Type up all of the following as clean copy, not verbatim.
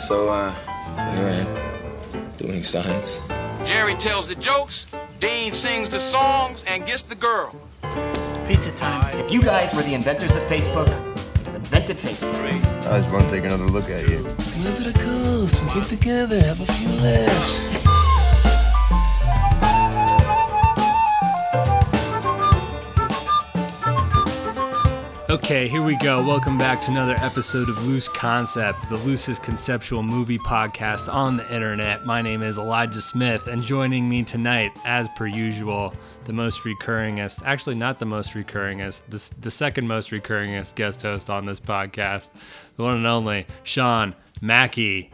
So, here I am, doing science. Jerry tells the jokes, Dean sings the songs, and gets the girl. Pizza time. If you guys were the inventors of Facebook, you've invented Facebook. I just want to take another look at you. Come out to the coast, we'll get together, have a few laughs. Okay, here we go. Welcome back to another episode of Loose Concept, the loosest conceptual movie podcast on the internet. My name is Elijah Smith, and joining me tonight, as per usual, the most recurringest, actually not the most recurringest, the second most recurringest guest host on this podcast, the one and only Sean Mackey.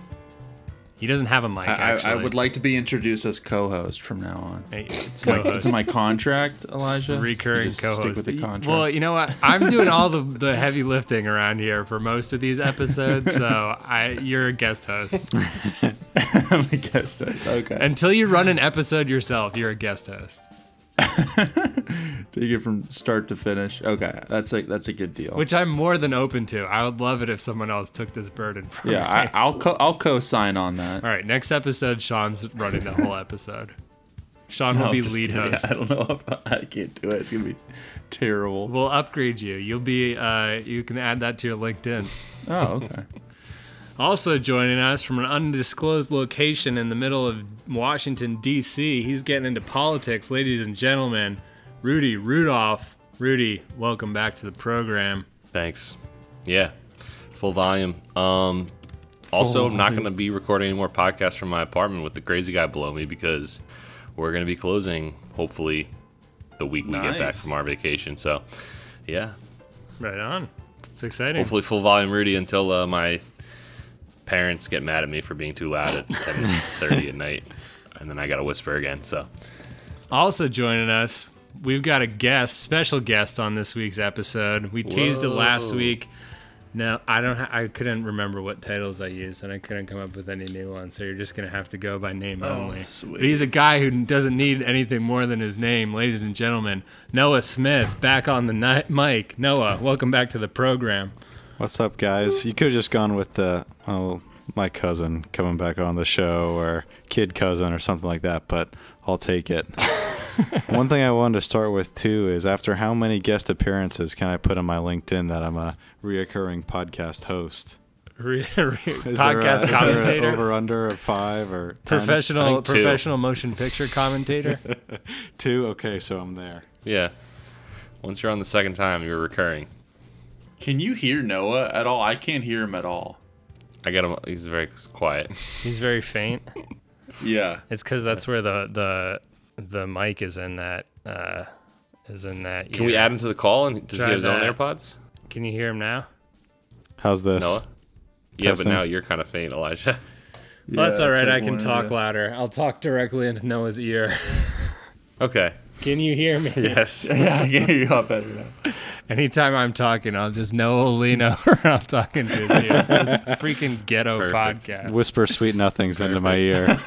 He doesn't have a mic, actually. I would like to be introduced as co-host from now on. Hey, it's my contract, Elijah. Recurring co-host. Stick with the contract. Well, you know what? I'm doing all the heavy lifting around here for most of these episodes, so you're a guest host. I'm a guest host, okay. Until you run an episode yourself, you're a guest host. Take it from start to finish. Okay, that's a good deal. Which I'm more than open to. I would love it if someone else took this burden from me. Yeah, I'll co-sign on that. All right, next episode, Sean's running the whole episode. Sean will be lead host. Yeah, I don't know if I can't do it. It's gonna be terrible. We'll upgrade you. You'll be. You can add that to your LinkedIn. Oh, okay. Also joining us from an undisclosed location in the middle of Washington, D.C., he's getting into politics, ladies and gentlemen, Rudy Rudolph. Rudy, welcome back to the program. Thanks. Yeah, full volume. I'm not going to be recording any more podcasts from my apartment with the crazy guy below me because we're going to be closing, hopefully, the week we get back from our vacation. So, yeah. Right on. It's exciting. Hopefully full volume Rudy until my parents get mad at me for being too loud at 7:30 at night, and then I gotta whisper again. So, also joining us, we've got a guest, special guest on this week's episode. We teased it last week. No, I couldn't remember what titles I used, and I couldn't come up with any new ones. So you're just gonna have to go by name only. Sweet. But he's a guy who doesn't need anything more than his name, ladies and gentlemen. Noah Smith, back on the mic. Noah, welcome back to the program. What's up, guys? You could have just gone with my cousin coming back on the show, or kid cousin or something like that, but I'll take it. One thing I wanted to start with, too, is after how many guest appearances can I put on my LinkedIn that I'm a reoccurring podcast host? Podcast commentator? Over under of 5 or 10? Professional motion picture commentator? 2? Okay, so I'm there. Yeah. Once you're on the second time, you're recurring. Can you hear Noah at all? I can't hear him at all. I got him. He's very quiet. He's very faint. Yeah. It's because that's where the mic is in that ear. Can we add him to the call and does he have his own AirPods? Can you hear him now? How's this, Noah? Yeah, but now you're kind of faint, Elijah. Yeah, well, that's all right. I can talk louder. I'll talk directly into Noah's ear. Okay. Can you hear me? Yes. Yeah, I can hear you all better now. Anytime I'm talking, I'll just know Olina or I'm talking to you. It's a freaking ghetto podcast. Whisper sweet nothings into my ear.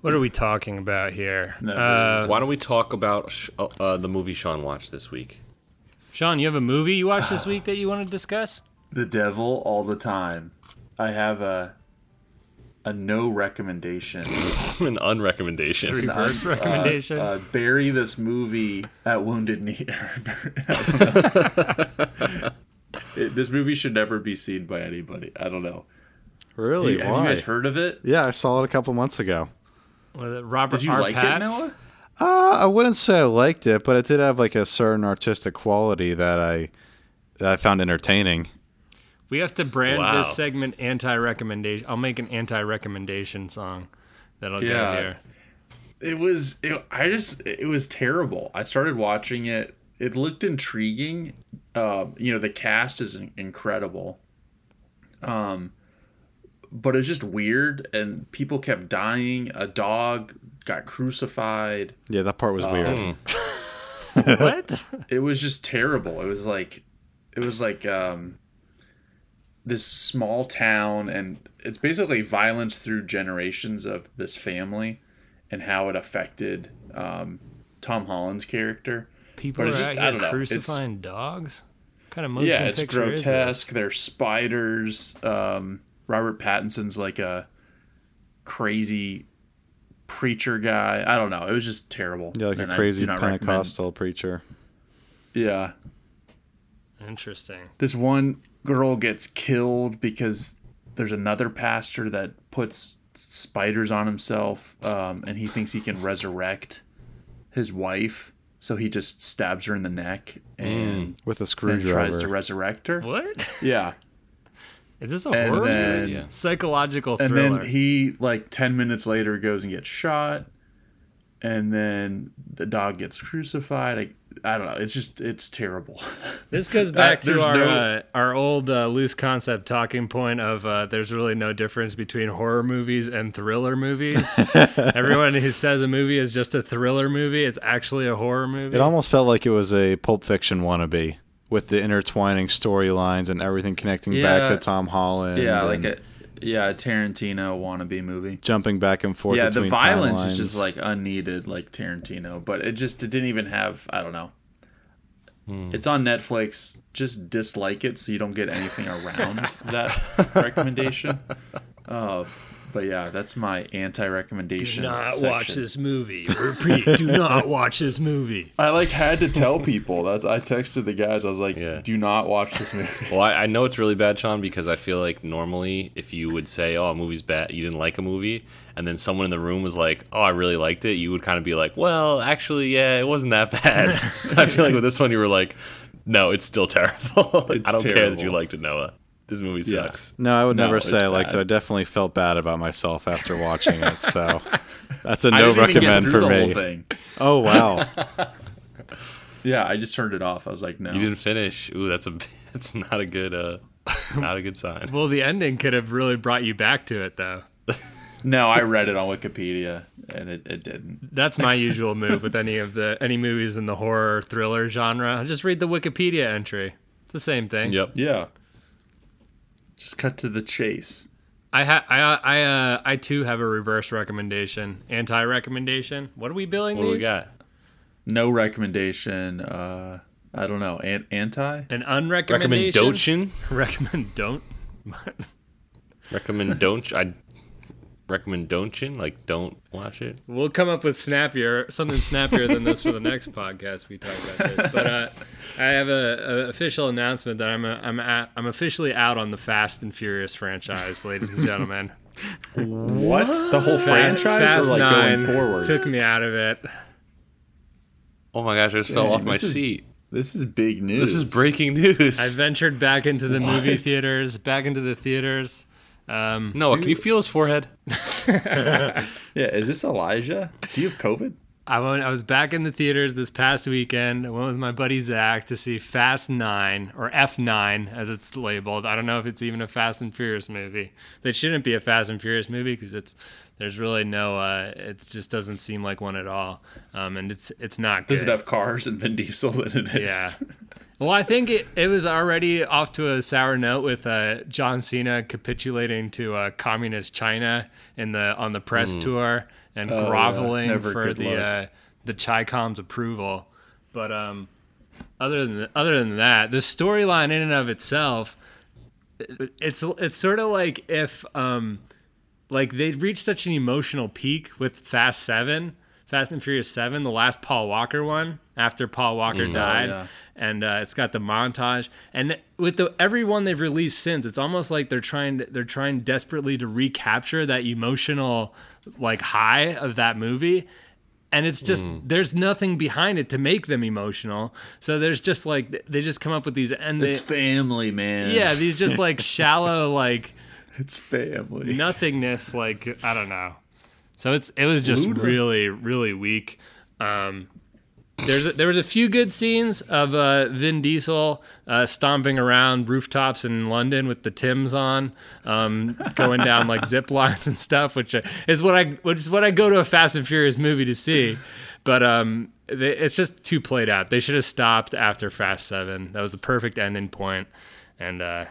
What are we talking about here? Why don't we talk about the movie Sean watched this week? Sean, you have a movie you watched this week that you want to discuss? The Devil All the Time. I have a no recommendation. An unrecommendation. Reverse recommendation. Bury this movie at Wounded Knee. This movie should never be seen by anybody. I don't know. Really? Have you guys heard of it? Yeah, I saw it a couple months ago. Did you like it, Noah? I wouldn't say I liked it, but it did have like a certain artistic quality that I found entertaining. We have to brand this segment anti-recommendation. I'll make an anti-recommendation song that'll go here. It was terrible. I started watching it. It looked intriguing. The cast is incredible. But it's just weird, and people kept dying. A dog got crucified. Yeah, that part was weird. What? It was just terrible. It was like this small town, and it's basically violence through generations of this family and how it affected Tom Holland's character. People are out here crucifying dogs? kind of motion picture is that? Yeah, it's grotesque. There's spiders. Robert Pattinson's like a crazy preacher guy. I don't know. It was just terrible. Yeah, like and a crazy Pentecostal preacher. Yeah. Interesting. This one girl gets killed because there's another pastor that puts spiders on himself, and he thinks he can resurrect his wife. So he just stabs her in the neck and with a screwdriver and tries to resurrect her. What? Yeah. Is this a horror movie? Psychological thriller. And then he, like 10 minutes later, goes and gets shot. And then the dog gets crucified. I don't know. It's just, it's terrible. This goes back to our old loose concept talking point of there's really no difference between horror movies and thriller movies. Everyone who says a movie is just a thriller movie, it's actually a horror movie. It almost felt like it was a Pulp Fiction wannabe with the intertwining storylines and everything connecting back to Tom Holland. Yeah, like a... Yeah, a Tarantino wannabe movie. Jumping back and forth. Yeah, the violence is just like unneeded, like Tarantino. But it didn't even have. I don't know. It's on Netflix. Just dislike it so you don't get anything around that recommendation. But yeah, that's my anti-recommendation. Do not watch this movie. Repeat. Do not watch this movie. I had to tell people. I texted the guys. I was like, do not watch this movie. Well, I know it's really bad, Sean, because I feel like normally if you would say, oh, a movie's bad, you didn't like a movie, and then someone in the room was like, oh, I really liked it, you would kind of be like, well, actually, yeah, it wasn't that bad. I feel like with this one, you were like, no, it's still terrible. I don't care that you liked it, Noah. This movie sucks. No, I would never say I liked it. I definitely felt bad about myself after watching it. So that's a no recommend for me. Oh, wow. Yeah, I just turned it off. I was like, no. You didn't finish. Ooh, that's not a good sign. Well, the ending could have really brought you back to it, though. No, I read it on Wikipedia, and it didn't. That's my usual move with any movies in the horror thriller genre. I just read the Wikipedia entry. It's the same thing. Yep. Yeah. Just cut to the chase. I too have a reverse recommendation, anti-recommendation. What are we billing these? What do we got? No recommendation. I don't know. Anti? An unrecommendation? Recommendation? Like, don't watch it? We'll come up with something snappier than this for the next podcast we talk about this. But I have an official announcement that I'm officially out on the Fast and Furious franchise, ladies and gentlemen. What? The whole franchise? Fast 9 going forward? Took me out of it. Oh my gosh, I just fell off my seat. This is big news. This is breaking news. I ventured back into the movie theaters, Noah, can you feel his forehead? Yeah, is this Elijah? Do you have COVID? I was back in the theaters this past weekend. I went with my buddy Zach to see Fast 9, or F9 as it's labeled. I don't know if it's even a Fast and Furious movie. That shouldn't be a Fast and Furious movie because there's really no, it just doesn't seem like one at all. And it's not good. Does it have cars and Vin Diesel in it? Yeah. Well, I think it was already off to a sour note with John Cena capitulating to communist China on the press tour and groveling for the Chi-Com's approval. But other than that, the storyline in and of itself, it's sort of like if like they'd reached such an emotional peak with Fast and Furious 7, the last Paul Walker one, after Paul Walker died. Yeah. And it's got the montage. And with every one they've released since, it's almost like they're trying desperately to recapture that emotional like high of that movie. And it's just there's nothing behind it to make them emotional. So there's just like they just come up with these and it's family, man. Yeah, these just like shallow like it's family. Nothingness like I don't know. So it was just really, really weak. There was a few good scenes of Vin Diesel stomping around rooftops in London with the Timbs on, going down like zip lines and stuff, which is what I go to a Fast and Furious movie to see. But it's just too played out. They should have stopped after Fast 7. That was the perfect ending point, and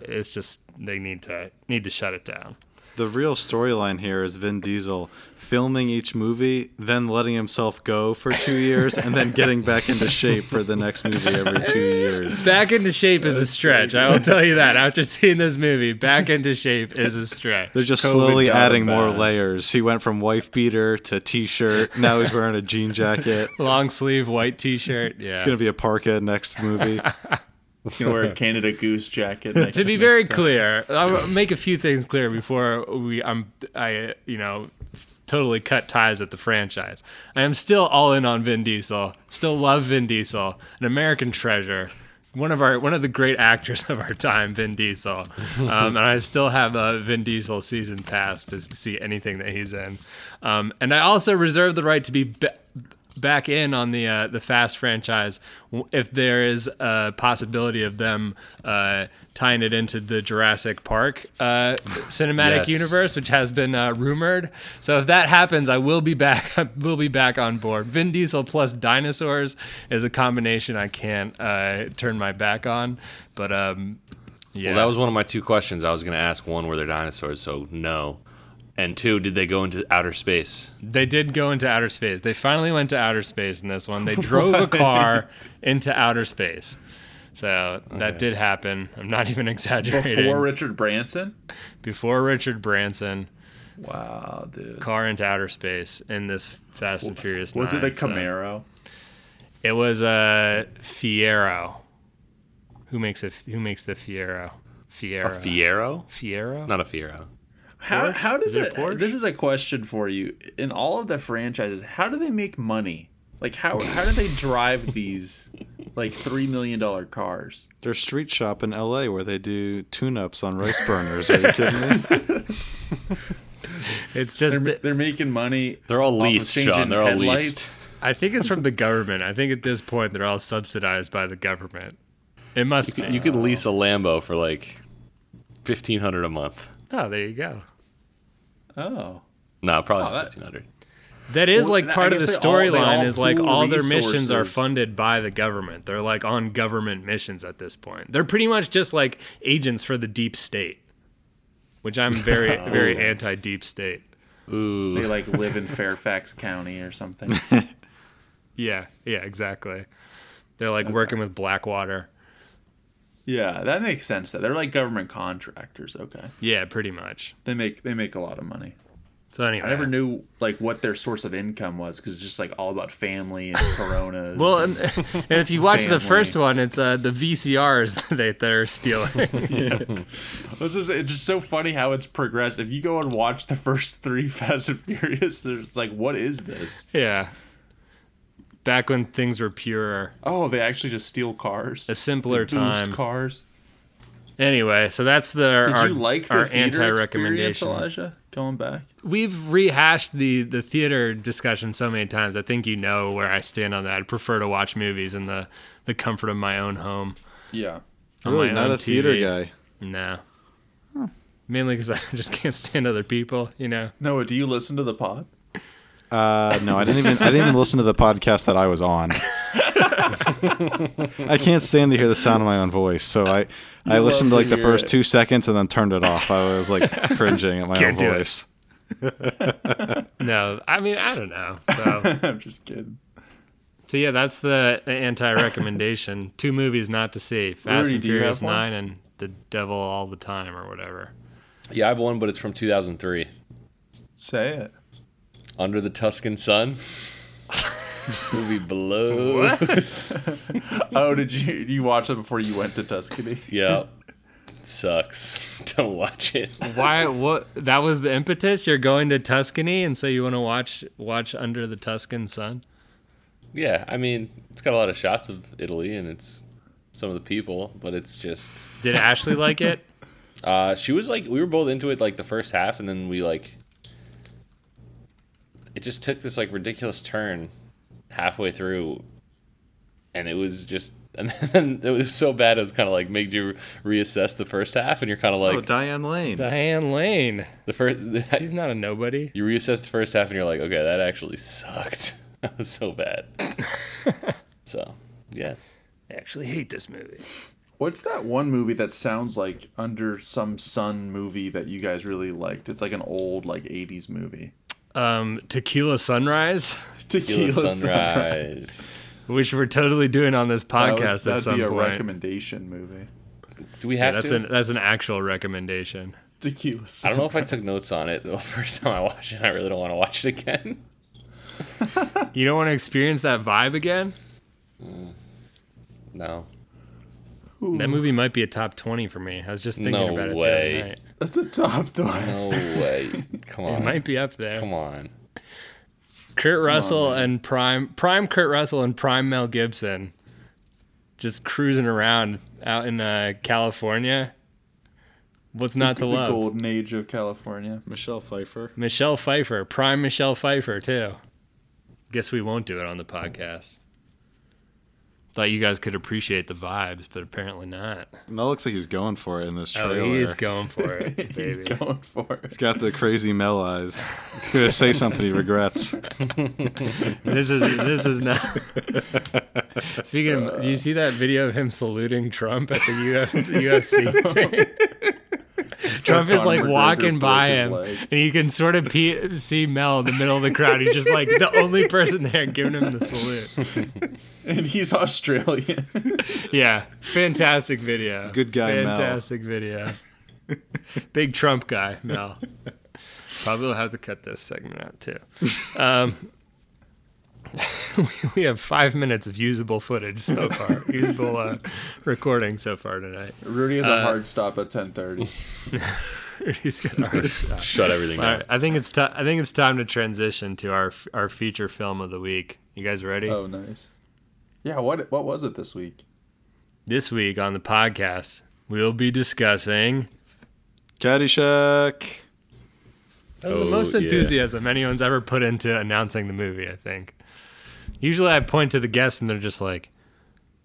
it's just they need to shut it down. the real storyline here is Vin Diesel filming each movie, then letting himself go for 2 years, and then getting back into shape for the next movie every 2 years. Back into shape is a stretch. I will tell you that. After seeing this movie, back into shape is a stretch. They're just slowly adding more layers. He went from wife beater to t-shirt. Now he's wearing a jean jacket. Long sleeve white t-shirt. Yeah. It's going to be a parka next movie. He's going to wear a Canada Goose jacket. To be very clear, I'll make a few things clear before I totally cut ties with the franchise. I am still all in on Vin Diesel. Still love Vin Diesel, an American treasure, one of the great actors of our time, Vin Diesel. And I still have a Vin Diesel season pass to see anything that he's in. And I also reserve the right to be back in on the Fast franchise if there is a possibility of them tying it into the Jurassic Park cinematic universe, which has been rumored. So if that happens, I will be back. We'll be back on board. Vin Diesel plus dinosaurs is a combination I can't turn my back on. But yeah, well, that was one of my two questions. I was going to ask one, were there dinosaurs? So no. And two, did they go into outer space? They did go into outer space. They finally went to outer space in this one. They drove a car into outer space. So that did happen. I'm not even exaggerating. Before Richard Branson. Wow, dude. Car into outer space in this Fast and Furious 9. Was it the Camaro? It was a Fiero. Who makes the Fiero? Fiero. A Fiero? Fiero? Not a Fiero. How does it? This is a question for you. In all of the franchises, how do they make money? Like how do they drive these like $3 million cars? Their street shop in LA where they do tune-ups on rice burners. Are you kidding me? It's just they're making money. They're all leased, Sean. They're all leased. I think it's from the government. I think at this point they're all subsidized by the government. It must. You could lease a Lambo for like $1,500 a month. Oh, there you go. Oh. No, probably not 1,500. That is like part of the storyline is like all their missions are funded by the government. They're like on government missions at this point. They're pretty much just like agents for the deep state, which I'm very, very anti-deep state. Ooh. They like live in Fairfax County or something. Yeah, exactly. They're like working with Blackwater. Yeah, that makes sense. That they're like government contractors, okay? Yeah, pretty much. They make a lot of money. So anyway, I never knew like what their source of income was because it's just like all about family and Coronas. Well, and if you watch the first one, it's the VCRs they're stealing. Yeah. It's just so funny how it's progressed. If you go and watch the first three Fast and Furious, there's like, what is this? Yeah. Back when things were purer. Oh, they actually just steal cars. A simpler time. Cars. Anyway, so that's our anti-recommendation. Elijah, going back. We've rehashed the theater discussion so many times. I think you know where I stand on that. I'd prefer to watch movies in the comfort of my own home. Yeah. I'm really not a theater guy. No. Huh. Mainly because I just can't stand other people, you know. Noah, do you listen to the pod? No, I didn't even listen to the podcast that I was on. I can't stand to hear the sound of my own voice, so I listened to like the first 2 seconds and then turned it off. I was like cringing at my own voice. No, I mean I don't know. So. I'm just kidding. So yeah, that's the anti-recommendation. 2 movies not to see: Fast and Furious 9 and The Devil All the Time or whatever. Yeah, I have one, but it's from 2003. Say it. Under the Tuscan Sun. Movie blows. Oh, did you watch it before you went to Tuscany? Yeah. It sucks. Don't watch it. Why? What? That was the impetus? You're going to Tuscany, and so you want to watch Under the Tuscan Sun? Yeah, I mean, it's got a lot of shots of Italy, and it's some of the people, but it's just... Did Ashley like it? She was like... We were both into it, like, the first half, and then we, like... It just took this like ridiculous turn halfway through, and it was just, and then it was so bad it was kind of like made you reassess the first half, and you're kind of like, oh, Diane Lane. She's not a nobody. You reassess the first half, and you're like, okay, that actually sucked. That was so bad. So yeah, I actually hate this movie. What's that one movie that sounds like Under Some Sun movie that you guys really liked? It's like an old, like, 80s movie. Tequila Sunrise. Tequila Sunrise. Which we're totally doing on this podcast at some point. That'd be a recommendation movie. Do we have to? That's an actual recommendation. Tequila Sunrise. I don't know if I took notes on it the first time I watched it. I really don't want to watch it again. You don't want to experience that vibe again? No. Ooh. That movie might be a top 20 for me. I was just thinking about it the other night. That's a top 20. No way. Come on. It might be up there. Come on. Kurt Russell and prime Mel Gibson just cruising around out in California. What's not to love? The golden age of California. Michelle Pfeiffer. Prime Michelle Pfeiffer, too. Guess we won't do it on the podcast. Thought you guys could appreciate the vibes, but apparently not. Mel looks like he's going for it in this trailer. Oh, he is going for it, baby. He's going for it. He's got the crazy Mel eyes. He's going to say something he regrets. This is not... Speaking of... Do you see that video of him saluting Trump at the UFC? Trump is like walking by him, and you can sort of see Mel in the middle of the crowd. He's just like the only person there giving him the salute. And he's Australian. Yeah. Fantastic video. Good guy, fantastic Mel. Fantastic video. Big Trump guy, Mel. Probably will have to cut this segment out, too. We have 5 minutes of usable footage so far, usable recording so far tonight. Rudy has a hard stop at 10:30. Rudy's got a hard stop. Shut everything down. Right, I think it's time to transition to our feature film of the week. You guys ready? Oh, nice. Yeah. What was it this week? This week on the podcast, we'll be discussing Caddyshack. That was the most enthusiasm anyone's ever put into announcing the movie, I think. Usually I point to the guests and they're just like,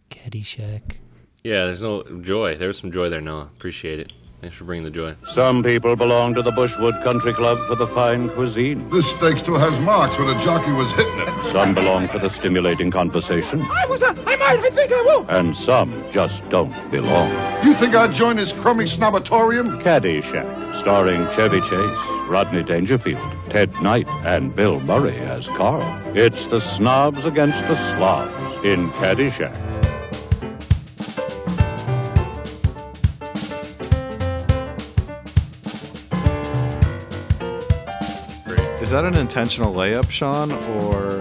Caddyshack. Yeah, there's no joy. There was some joy there, Noah. Appreciate it. Thanks for bringing the joy. Some people belong to the Bushwood Country Club for the fine cuisine. This steak still has marks where the jockey was hitting it. Some belong for the stimulating conversation. I think I will. And some just don't belong. You think I'd join this crummy snobatorium? Caddyshack, starring Chevy Chase, Rodney Dangerfield, Ted Knight, and Bill Murray as Carl. It's the snobs against the slobs in Caddyshack. Is that an intentional layup, Sean, or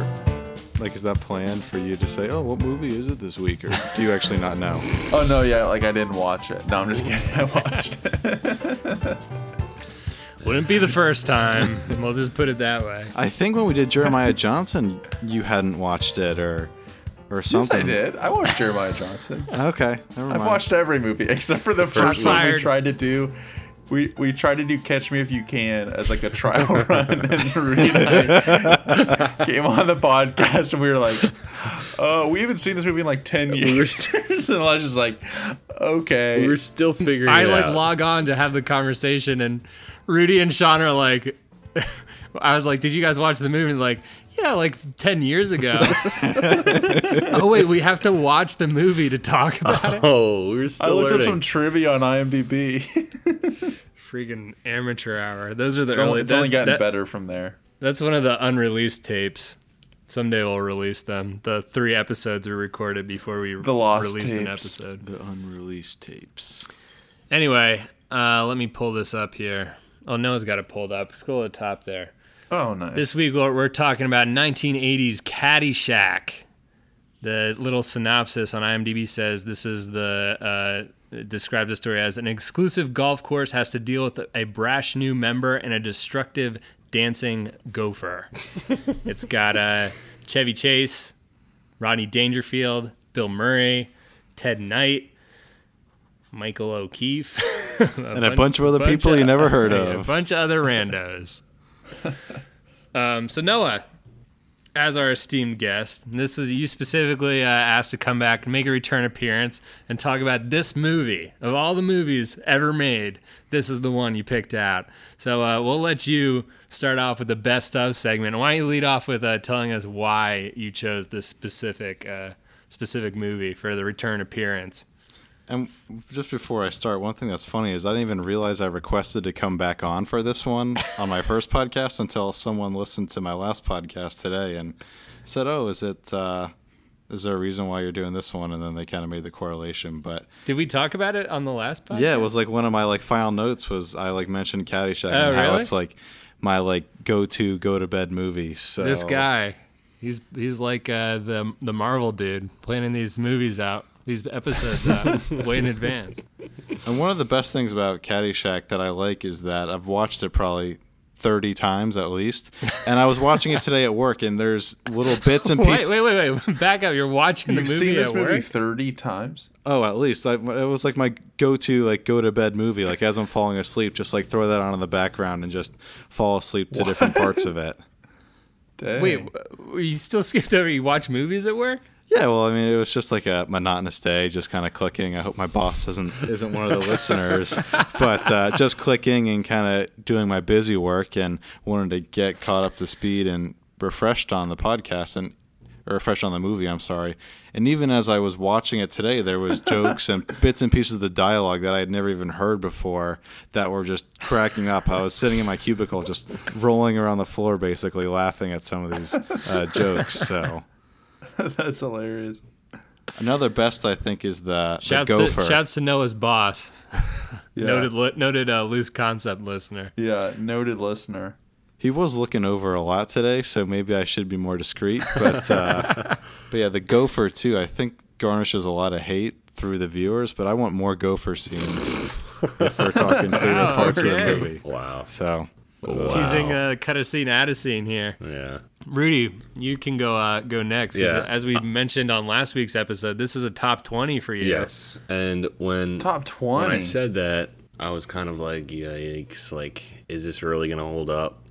like is that planned for you to say, "Oh, what movie is it this week?" Or do you actually not know? Oh no, yeah, like I didn't watch it. No, I'm just kidding. I watched it. Wouldn't be the first time. We'll just put it that way. I think when we did Jeremiah Johnson, you hadn't watched it or something. Yes, I did. I watched Jeremiah Johnson. Okay, never mind. I've watched every movie except for the first one we tried to do. We tried to do Catch Me If You Can as like a trial run, and Rudy came on the podcast and we were like, we haven't seen this movie in like 10 years. And Elijah's like, okay. We're still figuring it out. I log on to have the conversation and Rudy and Sean are like, I was like, did you guys watch the movie? And like, yeah, like 10 years ago. Oh, wait, we have to watch the movie to talk about it? Oh, we're still learning. I looked up some trivia on IMDb. Freaking amateur hour. Those are the early... It's only gotten better from there. That's one of the unreleased tapes. Someday we'll release them. The 3 episodes we recorded before we released an episode. The unreleased tapes. Anyway, let me pull this up here. Oh, Noah's got it pulled up. Let's go to the top there. Oh, nice. This week we're talking about 1980s Caddyshack. The little synopsis on IMDb says this is describes the story as an exclusive golf course has to deal with a brash new member and a destructive dancing gopher. It's got Chevy Chase, Rodney Dangerfield, Bill Murray, Ted Knight, Michael O'Keefe, and a bunch of other people you never heard of. A bunch of other randos. So Noah, as our esteemed guest, this was you specifically asked to come back and make a return appearance and talk about this movie. Of all the movies ever made, this is the one you picked out. So we'll let you start off with the best of segment. Why don't you lead off with telling us why you chose this specific movie for the return appearance? And just before I start, one thing that's funny is I didn't even realize I requested to come back on for this one on my first podcast until someone listened to my last podcast today and said, oh, is there a reason why you're doing this one? And then they kind of made the correlation. But did we talk about it on the last podcast? Yeah, it was like one of my like final notes was I like mentioned Caddyshack and how it's like my like go to bed movie. So this guy, he's like the Marvel dude planning these movies out. These episodes way in advance. And one of the best things about Caddyshack that I like is that I've watched it probably 30 times at least. And I was watching it today at work, and there's little bits and pieces. Wait. Back up. You're watching the movie at work? You've seen this movie 30 times? Oh, at least. It was like my go-to, like, go-to-bed movie. Like, as I'm falling asleep, just, like, throw that on in the background and just fall asleep to different parts of it. Dang. Wait, you still skipped over you watch movies at work? Yeah, well, I mean, it was just like a monotonous day, just kind of clicking. I hope my boss isn't one of the listeners, but just clicking and kind of doing my busy work and wanted to get caught up to speed and refreshed on the podcast and or refreshed on the movie, I'm sorry. And even as I was watching it today, there was jokes and bits and pieces of the dialogue that I had never even heard before that were just cracking up. I was sitting in my cubicle just rolling around the floor basically laughing at some of these jokes, so... That's hilarious. Another best, I think, is the gopher. Shouts to Noah's boss. Yeah. Noted Loose Concept listener. Yeah, noted listener. He was looking over a lot today, so maybe I should be more discreet. But, but yeah, the gopher, too, I think garnishes a lot of hate through the viewers, but I want more gopher scenes if we're talking favorite parts of the movie. Wow. So... Wow. Teasing cut a scene, add a scene here. Yeah, Rudy, you can go next. Yeah. As we mentioned on last week's episode, this is a top 20 for you. Yes, and when top 20, when I said that, I was kind of like, yikes! Like, is this really gonna hold up?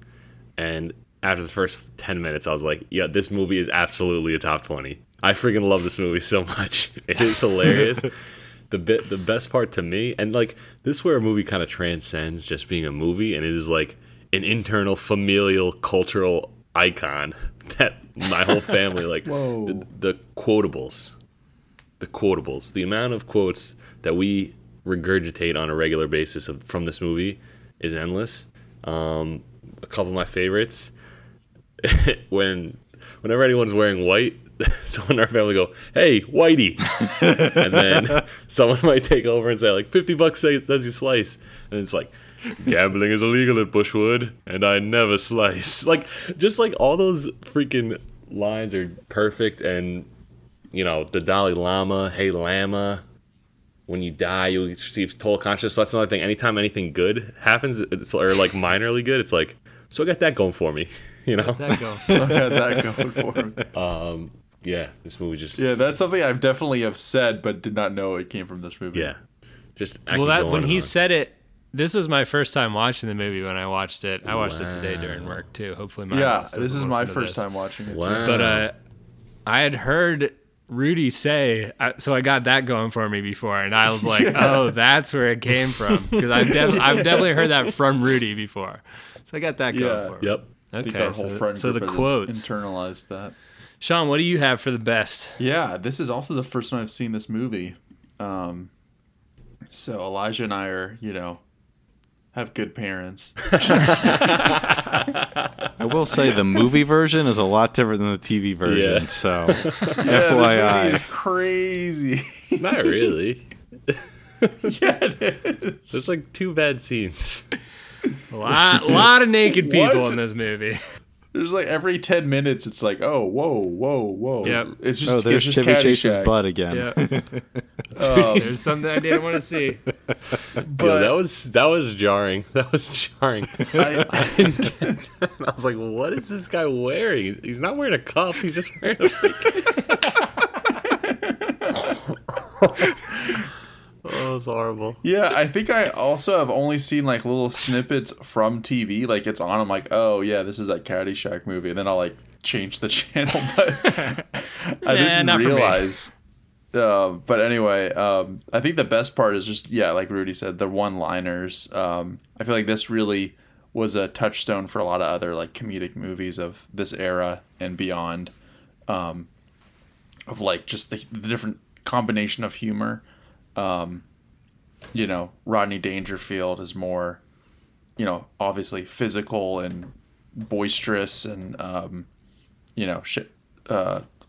And after the first 10 minutes, I was like, yeah, this movie is absolutely a top 20. I freaking love this movie so much. It is hilarious. The best part to me, and like this, is where a movie kind of transcends just being a movie, and it is like an internal familial cultural icon that my whole family like the quotables. The quotables. The amount of quotes that we regurgitate on a regular basis from this movie is endless. A couple of my favorites. Whenever anyone's wearing white, someone in our family go, "Hey, Whitey." And then someone might take over and say like $50 as you slice. And it's like, "Gambling is illegal at Bushwood, and I never slice." Like, just like all those freaking lines are perfect. And, you know, the Dalai Lama, "Hey Lama, when you die, you'll receive total consciousness." So that's another thing. Anytime anything good happens, or like minorly good, it's like, so I got that going for me, you know? Yeah, this movie just... Yeah, that's something I've definitely have said, but did not know it came from this movie. Yeah. Said it, this was my first time watching the movie when I watched it. I watched it today during work, too. Hopefully my boss doesn't listen to this. Yeah, this is my first time watching it, too. But I had heard Rudy say, so I got that going for me before, and I was like, oh, that's where it came from. Because I've definitely heard that from Rudy before. So I got that going for me. Yep. Okay, so the quotes. Internalized that. Sean, what do you have for the best? Yeah, this is also the first time I've seen this movie. So Elijah and I are, you know, have good parents. I will say the movie version is a lot different than the TV version. Yeah. So, FYI. This movie is crazy. Not really. Yeah, it is. There's like two bad scenes. A lot of naked people in this movie. There's like every 10 minutes, it's like, oh, whoa. Yep. It's just there's Chevy Chase's butt again. Yep. There's something I didn't want to see. But yo, that was jarring. I didn't get that. I was like, what is this guy wearing? He's not wearing a cuff. He's just wearing a Oh, it's horrible. Yeah, I think I also have only seen like little snippets from TV. Like it's on, I'm like, oh yeah, this is that Caddyshack movie. And then I'll like change the channel. But I didn't realize. But anyway, I think the best part is just, like Rudy said, the one-liners. I feel like this really was a touchstone for a lot of other like comedic movies of this era and beyond. Of like just the different combination of humor. You know, Rodney Dangerfield is more, you know, obviously physical and boisterous and, you know,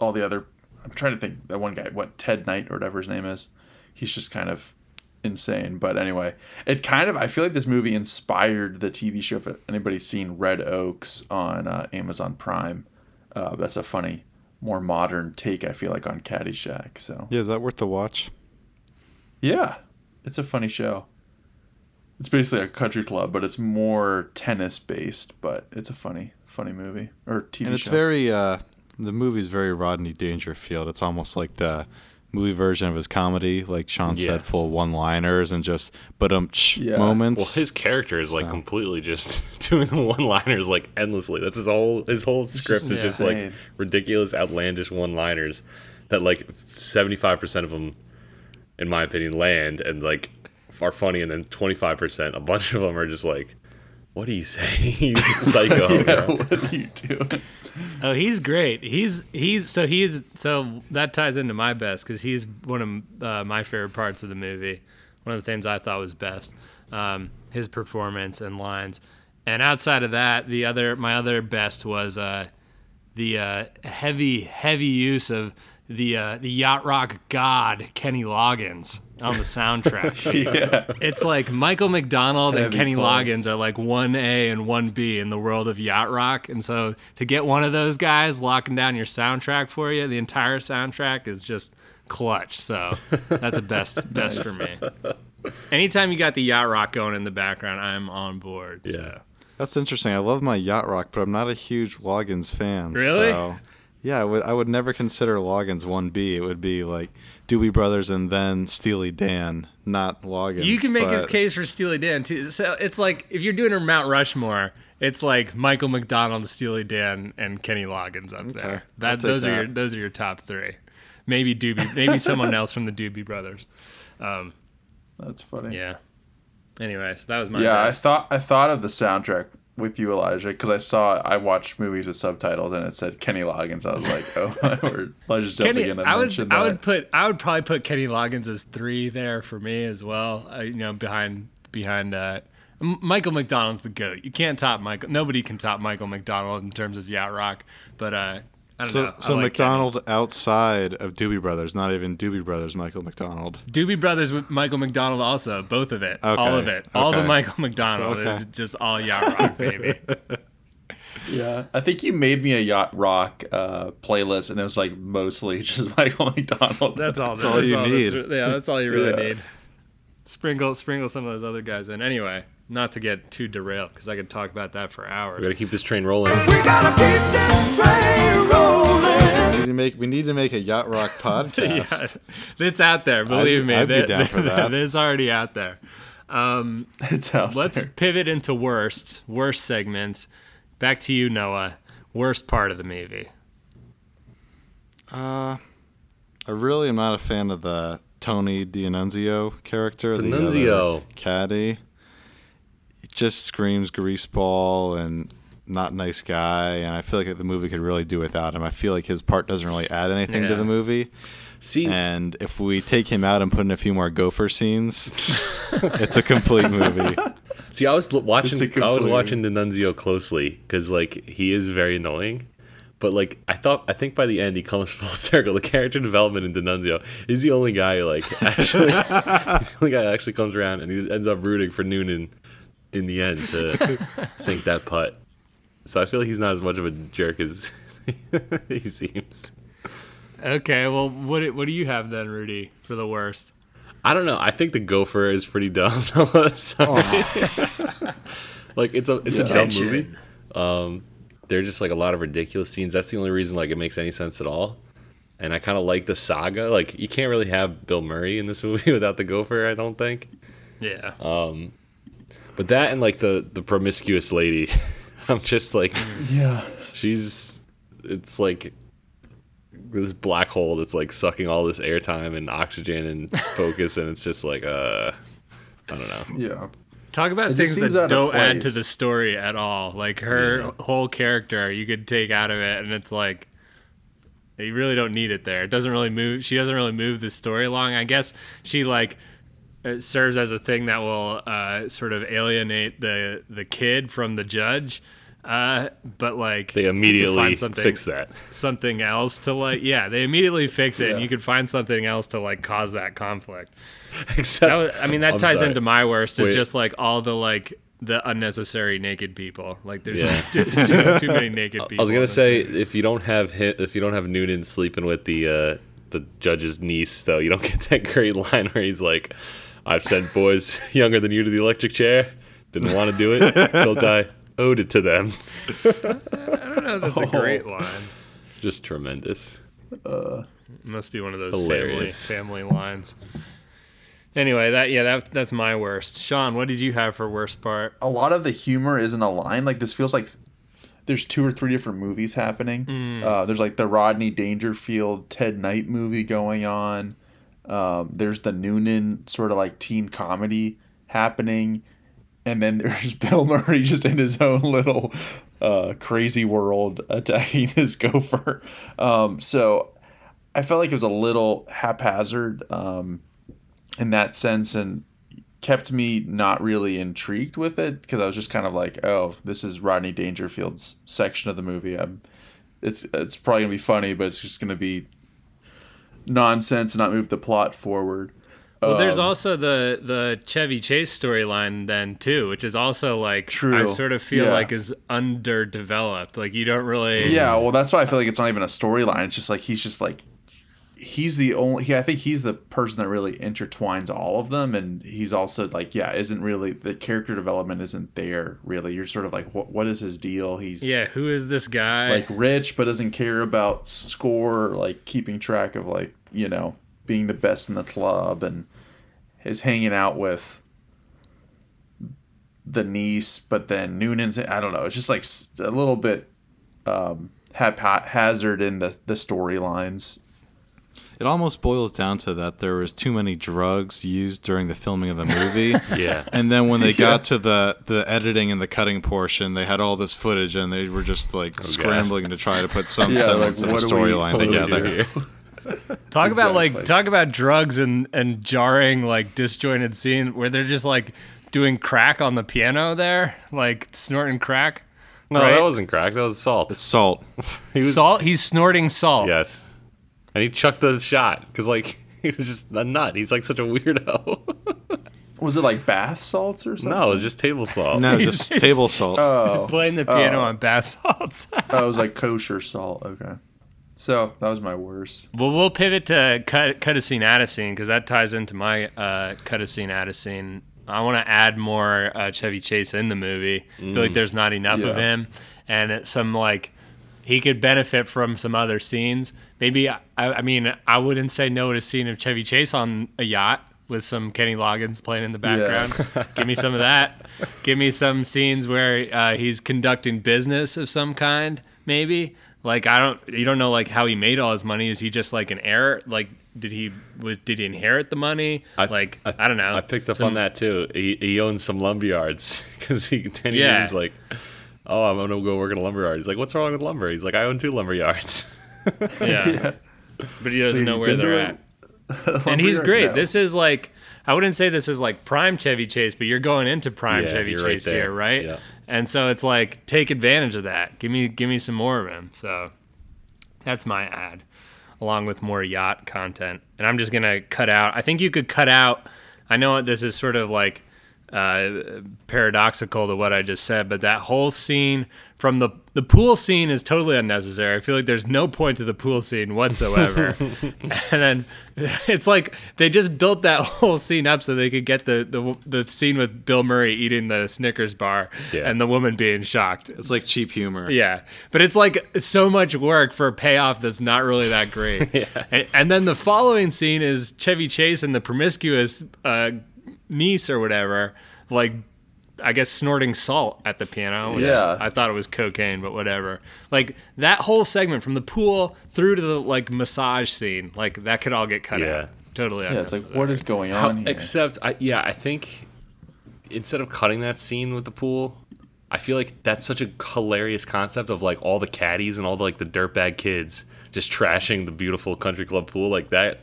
all the other, I'm trying to think that one guy, Ted Knight or whatever his name is. He's just kind of insane. But anyway, it kind of, I feel like this movie inspired the TV show. If anybody's seen Red Oaks on Amazon Prime, that's a funny, more modern take, I feel like, on Caddyshack. So yeah, is that worth the watch? Yeah, it's a funny show. It's basically a country club, but it's more tennis based. But it's a funny movie or TV show. And it's show. Very the movie's very Rodney Dangerfield. It's almost like the movie version of his comedy, like Sean said, full of one-liners and just moments. Well, his character is like completely just doing the one-liners like endlessly. That's his whole script is just like ridiculous, outlandish one-liners that like 75% of them, in my opinion, land and like are funny, and then 25%, a bunch of them are just like, what are you saying? He's psycho. What are you doing? Oh, he's great. So that ties into my best, because he's one of my favorite parts of the movie. One of the things I thought was best, his performance and lines. And outside of that, my other best was the heavy use of the Yacht Rock god Kenny Loggins on the soundtrack. It's like Michael McDonald and Kenny Loggins are like 1A and 1B in the world of Yacht Rock, and so to get one of those guys locking down your soundtrack for you, the entire soundtrack, is just clutch. So that's a best for me. Anytime you got the Yacht Rock going in the background, I'm on board. Yeah, so. That's interesting. I love my Yacht Rock, but I'm not a huge Loggins fan. Really? So. Yeah, I would never consider Loggins 1B. It would be like Doobie Brothers and then Steely Dan, not Loggins. You can make his case for Steely Dan, too. So it's like, if you're doing a Mount Rushmore, it's like Michael McDonald, Steely Dan, and Kenny Loggins up there. Those are your top three. Maybe Doobie, maybe someone else from the Doobie Brothers. That's funny. Yeah. Anyway, so that was my best. I thought of the soundtrack with you, Elijah, because I watched movies with subtitles and it said Kenny Loggins. I was like, oh my word, Elijah's definitely going to mention that. I would probably put Kenny Loggins as 3 there for me as well. You know, behind Michael McDonald's the goat. You can't top Michael. Nobody can top Michael McDonald in terms of Yacht Rock. But I don't know. So like McDonald Kenny. Outside of Doobie Brothers, not even Doobie Brothers, Michael McDonald. Doobie Brothers with Michael McDonald also, both of it, all of it. All the Michael McDonald is just all Yacht Rock, baby. Yeah, I think you made me a Yacht Rock playlist, and it was like mostly just Michael McDonald. That's all you need. That's all you really need. Sprinkle some of those other guys in. Anyway, not to get too derailed, because I could talk about that for hours. We gotta keep this train rolling. We need to make a Yacht Rock podcast. Yeah, it's out there, believe me. I'd be down for that. It's already out there. Let's pivot into worst segments. Back to you, Noah. Worst part of the movie. I really am not a fan of the Tony D'Annunzio character. The caddy. Just screams greaseball and not nice guy, and I feel like the movie could really do without him. I feel like his part doesn't really add anything to the movie. And if we take him out and put in a few more gopher scenes, it's a complete movie. See, I was watching D'Annunzio closely, because like he is very annoying. But like I think by the end he comes full circle. The character development in D'Annunzio is the only guy who actually comes around, and he ends up rooting for Noonan in the end to sink that putt. So I feel like he's not as much of a jerk as he seems. Okay, well, what do you have then, Rudy, for the worst? I don't know. I think the gopher is pretty dumb. Like it's a dumb movie. There are just like a lot of ridiculous scenes. That's the only reason like it makes any sense at all. And I kind of like the saga. Like you can't really have Bill Murray in this movie without the gopher, I don't think. Yeah. But that and like the promiscuous lady. I'm just like, it's like this black hole that's like sucking all this airtime and oxygen and focus, and it's just like, I don't know. Yeah. Talk about things that don't add to the story at all. Like her whole character, you could take out of it, and it's like, You really don't need it there. It doesn't really move. She doesn't really move the story along. I guess she serves as a thing that will sort of alienate the kid from the judge. But they immediately fix that. Something else to they immediately fix it. Yeah. And you could find something else to cause that conflict. That ties into my worst. It's just all the unnecessary naked people. There's too many naked people. I was gonna say movie. if you don't have Noonan sleeping with the judge's niece, though, you don't get that great line where he's like, "I've sent boys younger than you to the electric chair. Didn't want to do it. Till I owed it to them." I don't know if that's a great line. Just tremendous. It must be one of those family lines. Anyway, that's my worst. Sean, what did you have for worst part? A lot of the humor isn't aligned. This feels like there's two or three different movies happening. There's the Rodney Dangerfield, Ted Knight movie going on. There's the Noonan sort of teen comedy happening. And then there's Bill Murray just in his own little crazy world attacking this gopher. So I felt like it was a little haphazard in that sense, and kept me not really intrigued with it, because I was just kind of oh, this is Rodney Dangerfield's section of the movie. It's probably going to be funny, but it's just going to be nonsense and not move the plot forward. Well, there's also the Chevy Chase storyline then too, which is also true. I sort of feel is underdeveloped. You don't really. Yeah, well, that's why I feel it's not even a storyline. It's just he's just he's the only. I think he's the person that really intertwines all of them, and he's also isn't really, the character development isn't there really. You're sort of what is his deal? He's who is this guy? Rich, but doesn't care about score, keeping track of being the best in the club, and is hanging out with the niece, but then Noonan's, I don't know. It's just a little bit haphazard in the storylines. It almost boils down to that there was too many drugs used during the filming of the movie. Yeah. And then when they got to the editing and the cutting portion, they had all this footage, and they were just scrambling to try to put some semblance of a storyline together. Talk about drugs and jarring disjointed scene where they're just doing crack on the piano there, snorting crack. No, right? That wasn't crack. That was salt. It's salt. Salt. He's snorting salt. Yes, and he chucked the shot because he was just a nut. He's such a weirdo. Was it bath salts or something? No, it was just table salt. No, just table salt. Oh. He's playing the piano on bath salts. Oh, it was kosher salt. Okay. So that was my worst. Well, we'll pivot to cut a scene, out of scene, because that ties into my cut a scene, out of scene. I want to add more Chevy Chase in the movie. I feel there's not enough of him, and it's some he could benefit from some other scenes. Maybe I wouldn't say no to a scene of Chevy Chase on a yacht with some Kenny Loggins playing in the background. Yeah. Give me some of that. Give me some scenes where he's conducting business of some kind, maybe. You don't know how he made all his money. Is he just an heir? Did he inherit the money? I don't know. I picked up on that too. He owns some lumberyards because he's oh, I'm gonna go work in a lumberyard. He's what's wrong with lumber? He's I own two lumberyards. Yeah, but he doesn't know where they're at. And he's great. No. This is I wouldn't say this is prime Chevy Chase, but you're going into prime Chevy Chase right here, right? Yeah. And so it's take advantage of that. Give me some more of him. So that's my ad, along with more yacht content. And I'm just gonna cut out. I think you could cut out. I know this is sort of paradoxical to what I just said, but that whole scene from the pool scene is totally unnecessary. I feel there's no point to the pool scene whatsoever. And then it's they just built that whole scene up so they could get the scene with Bill Murray eating the Snickers bar and the woman being shocked. It's cheap humor. Yeah. But it's so much work for a payoff that's not really that great. Yeah. And then the following scene is Chevy Chase and the promiscuous niece or whatever, I guess snorting salt at the piano, which I thought it was cocaine, but whatever. That whole segment from the pool through to the massage scene, that could all get cut out. Totally. Yeah, it's what is going on here? Except, I think instead of cutting that scene with the pool, I feel that's such a hilarious concept of all the caddies and all the dirtbag kids just trashing the beautiful country club pool, like that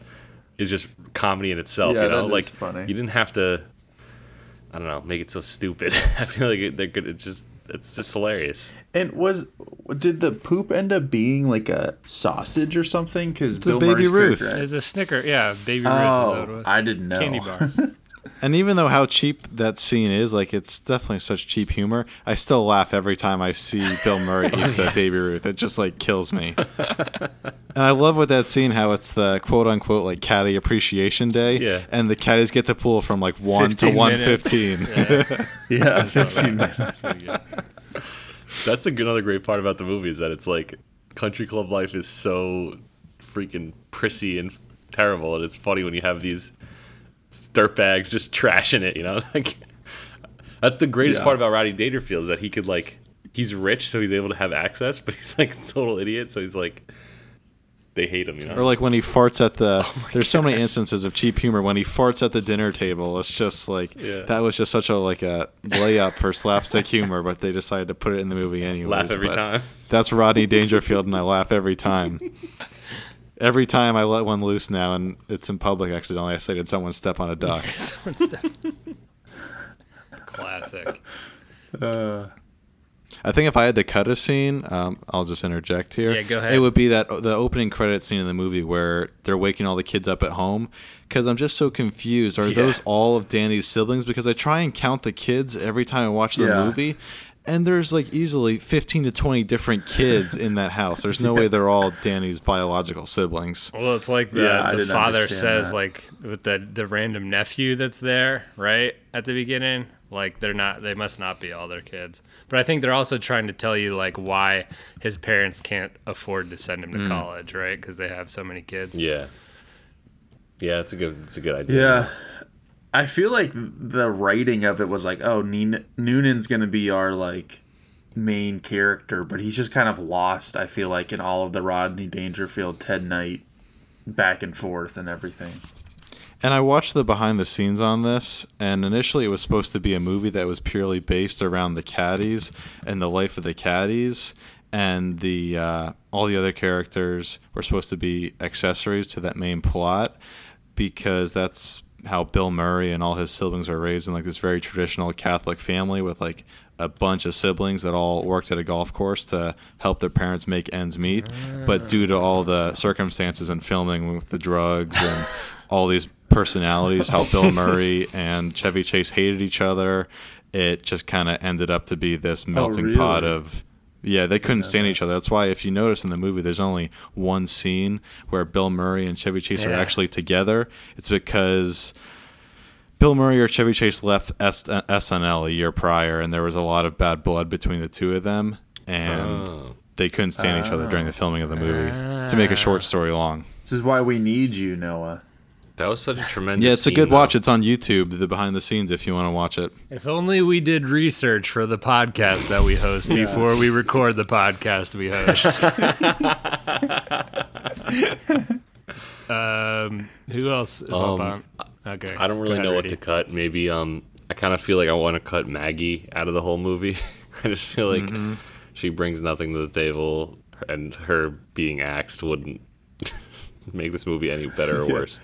is just comedy in itself. Yeah, you know, that like is funny. You didn't have to, I don't know, make it so stupid. I feel like it, they're good. It's just hilarious. And did the poop end up being like a sausage or something? Because Bill Murray's Ruth is a Snicker. Yeah, Baby Ruth. Is that what it was? I didn't know. Candy bar. And even though how cheap that scene is, like it's definitely such cheap humor, I still laugh every time I see Bill Murray eat the Baby Ruth. It just like kills me. And I love with that scene how it's the quote unquote like caddy appreciation day, yeah. And the caddies get the pool from like 1 to 1:15. Yeah, 15 minutes. That's another great part about the movie is that it's like country club life is so freaking prissy and terrible, and it's funny when you have these dirtbags just trashing it, you know. Like that's the greatest part about Rodney Dangerfield is that he could like he's rich, so he's able to have access, but he's like a total idiot, so he's like they hate him, you know. Or like when he farts at the there's so many instances of cheap humor when he farts at the dinner table. It's just like that was just such a like a layup for slapstick humor, but they decided to put it in the movie anyway. Laugh every time. That's Rodney Dangerfield, and I laugh every time. Every time I let one loose now, and it's in public accidentally, I say, did someone step on a duck? Classic. I think if I had to cut a scene, I'll just interject here. Yeah, go ahead. It would be that the opening credit scene in the movie where they're waking all the kids up at home, because I'm just so confused. Are those all of Danny's siblings? Because I try and count the kids every time I watch the movie. And there's like easily 15 to 20 different kids in that house. There's no way they're all Danny's biological siblings. Well, it's like the father says, that. Like with the random nephew that's there, right at the beginning. Like they must not be all their kids. But I think they're also trying to tell you like why his parents can't afford to send him to college, right? Because they have so many kids. Yeah. Yeah, it's a good idea. Yeah. I feel like the writing of it was like, oh, Noonan's going to be our, like, main character, but he's just kind of lost, I feel like, in all of the Rodney Dangerfield, Ted Knight back and forth and everything. And I watched the behind the scenes on this, and initially it was supposed to be a movie that was purely based around the caddies and the life of the caddies, and the all the other characters were supposed to be accessories to that main plot, because that's how Bill Murray and all his siblings were raised in like this very traditional Catholic family with like a bunch of siblings that all worked at a golf course to help their parents make ends meet. But due to all the circumstances and filming with the drugs and all these personalities, how Bill Murray and Chevy Chase hated each other, it just kind of ended up to be this melting pot of... Yeah, they couldn't stand each other. That's why, if you notice in the movie, there's only one scene where Bill Murray and Chevy Chase are actually together. It's because Bill Murray or Chevy Chase left SNL a year prior, and there was a lot of bad blood between the two of them, and they couldn't stand each other during the filming of the movie. To make a short story long. This is why we need you, Noah. That was such a tremendous scene. Yeah, it's a good watch. It's on YouTube, the behind the scenes, if you want to watch it. If only we did research for the podcast that we host before we record the podcast we host. Who else is up on? Okay. I don't really know what to cut. Maybe I kind of feel like I want to cut Maggie out of the whole movie. I just feel like she brings nothing to the table, and her being axed wouldn't make this movie any better or worse.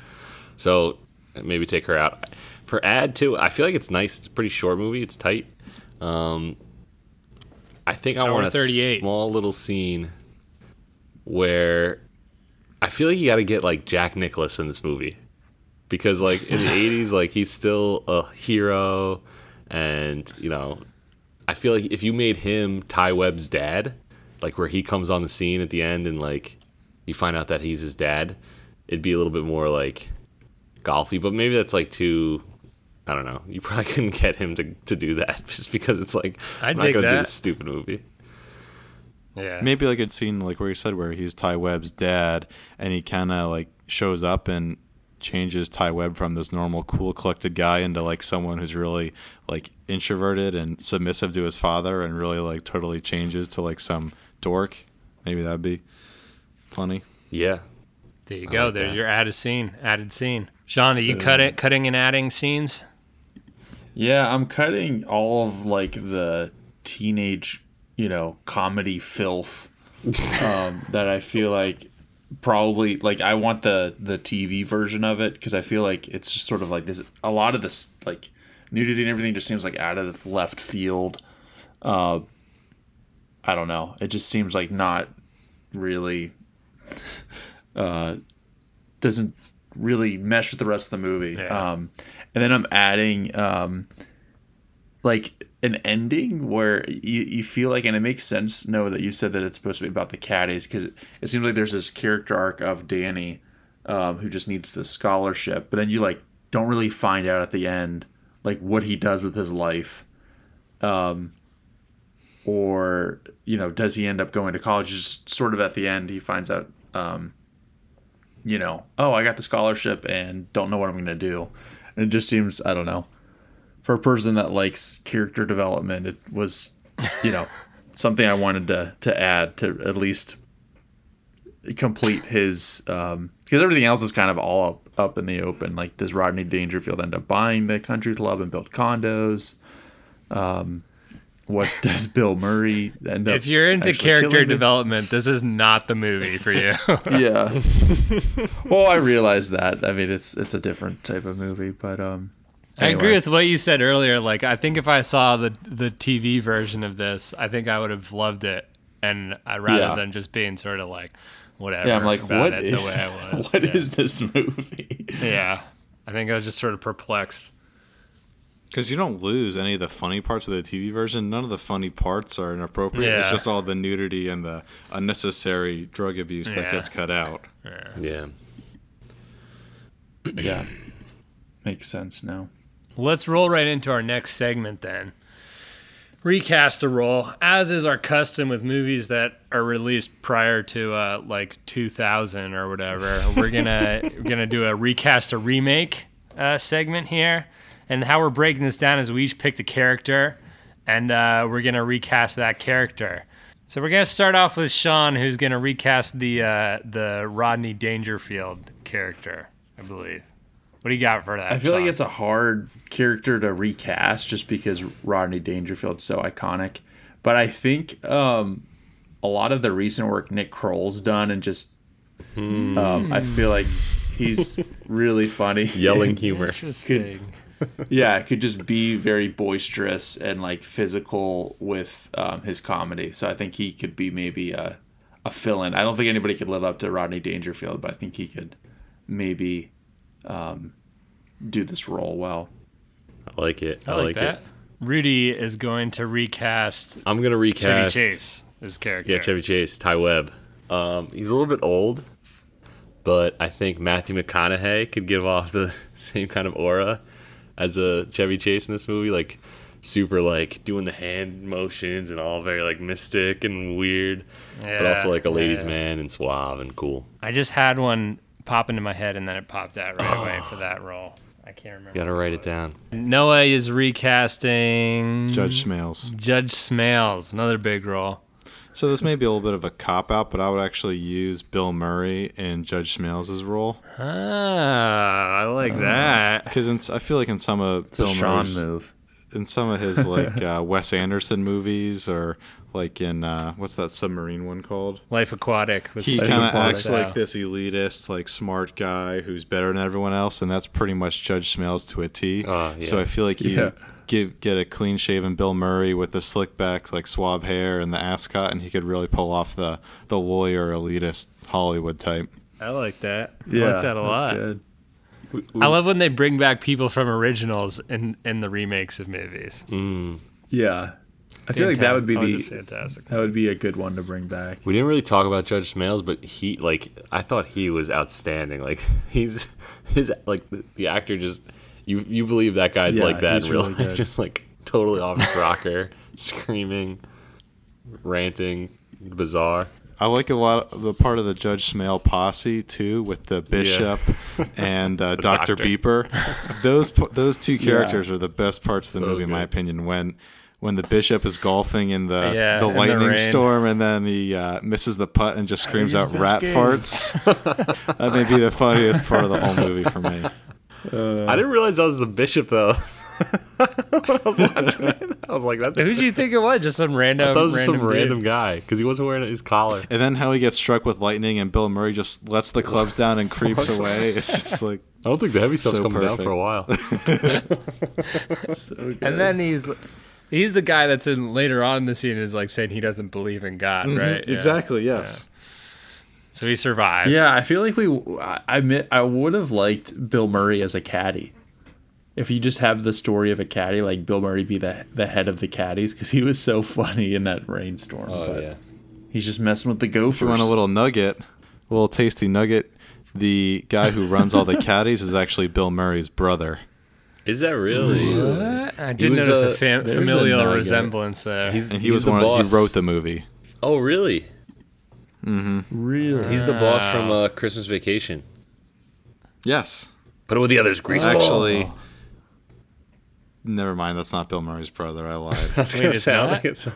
So maybe take her out. For Ad, too, I feel like it's nice. It's a pretty short movie. It's tight. I think I want a small little scene where I feel like you got to get, like, Jack Nicklaus in this movie. Because, like, in the 80s, like, he's still a hero. And, you know, I feel like if you made him Ty Webb's dad, like, where he comes on the scene at the end and, like, you find out that he's his dad, it'd be a little bit more, like... golfy, but maybe that's like too. I don't know. You probably couldn't get him to do that just because it's like I'm not gonna do this stupid movie. Yeah, maybe like a scene like where you said where he's Ty Webb's dad and he kind of like shows up and changes Ty Webb from this normal, cool, collected guy into like someone who's really like introverted and submissive to his father and really like totally changes to like some dork. Maybe that'd be funny. Yeah. There you go. Like There's your added scene. Sean, are you cutting and adding scenes? Yeah, I'm cutting all of like the teenage, you know, comedy filth that I feel like probably, like, I want the TV version of it, because I feel like it's just sort of like this, a lot of this, like, nudity and everything just seems like out of the left field. I don't know. It just seems like not really, doesn't really mesh with the rest of the movie. Yeah. And then I'm adding, like, an ending where you feel like, and it makes sense, Noah, that you said that it's supposed to be about the caddies, because it seems like there's this character arc of Danny, who just needs the scholarship, but then you, like, don't really find out at the end, like, what he does with his life, or, you know, does he end up going to college? Just sort of at the end, he finds out, you know, oh, I got the scholarship and don't know what I'm going to do. And it just seems, I don't know, for a person that likes character development, it was, you know, something I wanted to add to at least complete his, because everything else is kind of all up in the open. Like, does Rodney Dangerfield end up buying the country club and build condos? What does Bill Murray end up? If you're into character development, this is not the movie for you. Yeah. Well, I realize that. I mean, it's a different type of movie, but anyway. I agree with what you said earlier. Like, I think if I saw the TV version of this, I think I would have loved it, and rather than just being sort of like whatever. Yeah, I'm like, what is the way I was? What is this movie? Yeah, I think I was just sort of perplexed. Because you don't lose any of the funny parts of the TV version. None of the funny parts are inappropriate. Yeah. It's just all the nudity and the unnecessary drug abuse that gets cut out. Yeah. Yeah. Makes sense now. Let's roll right into our next segment then. Recast a role, as is our custom with movies that are released prior to 2000 or whatever. We're gonna do a recast a remake segment here. And how we're breaking this down is we each picked a character, and we're going to recast that character. So we're going to start off with Sean, who's going to recast the Rodney Dangerfield character, I believe. What do you got for that, I feel Sean? Like it's a hard character to recast just because Rodney Dangerfield's so iconic. But I think a lot of the recent work Nick Kroll's done, and just I feel like he's really funny. Yelling humor. Interesting. Yeah, it could just be very boisterous and like physical with his comedy. So I think he could be maybe a fill-in. I don't think anybody could live up to Rodney Dangerfield, but I think he could maybe do this role well. I like it. I like that. Rudy is going to recast. I'm going to recast Chevy Chase, his character. Yeah, Chevy Chase, Ty Webb. He's a little bit old, but I think Matthew McConaughey could give off the same kind of aura as a Chevy Chase in this movie, like super like doing the hand motions and all very like mystic and weird, but also like a ladies' man and suave and cool. I just had one pop into my head and then it popped out right away for that role. I can't remember. You gotta write it down. Noah is recasting Judge Smails. Judge Smails, another big role. So this may be a little bit of a cop-out, but I would actually use Bill Murray in Judge Smails' role. Ah, I like that. Because I feel like in some of it's Bill Murray's... move. In some of his, like, Wes Anderson movies, or, like, in, what's that submarine one called? Life Aquatic. He kind of acts like this elitist, like, smart guy who's better than everyone else, and that's pretty much Judge Smails to a T. So I feel like he... Yeah. Get a clean-shaven Bill Murray with the slick back, like suave hair and the ascot, and he could really pull off the lawyer elitist Hollywood type. I like that. Yeah, I like that a lot. Good. I love when they bring back people from originals in the remakes of movies. Mm. Yeah, I feel like that would be fantastic. That would be a good one to bring back. We didn't really talk about Judge Smails, but he I thought he was outstanding. Like the actor just. You believe that guy's like that in real life, really just like totally off his rocker, screaming, ranting, bizarre. I like a lot of the part of the Judge Smails posse too, with the Bishop and Dr. Beeper. Those two characters are the best parts of the movie, in my opinion. When the Bishop is golfing in the lightning storm, and then he misses the putt and just screams out "rat farts." That may be the funniest part of the whole movie for me. I didn't realize I was the Bishop though. I was watching it. I was like, "That's." Who do you think it was? Just some random, random guy, because he wasn't wearing his collar. And then how he gets struck with lightning, and Bill Murray just lets the clubs down and creeps away. It's just like, I don't think the heavy stuff's coming down for a while. So good. And then he's the guy that's in later on in the scene is like saying he doesn't believe in God, right? Yeah. Exactly. Yes. Yeah. So he survived. Yeah, I feel like I would have liked Bill Murray as a caddy. If you just have the story of a caddy, like Bill Murray be the head of the caddies, because he was so funny in that rainstorm. Oh, but yeah. He's just messing with the gophers. If you want a little nugget, a little tasty nugget, the guy who runs all the caddies is actually Bill Murray's brother. Is that really? What? I did notice a familial resemblance there. He wrote the movie. Oh, really? Mm-hmm. Really? He's the boss from Christmas Vacation. Yes. Put it with the others, greaseball. Actually, never mind. That's not Bill Murray's brother. I lied. It's Bill Murray's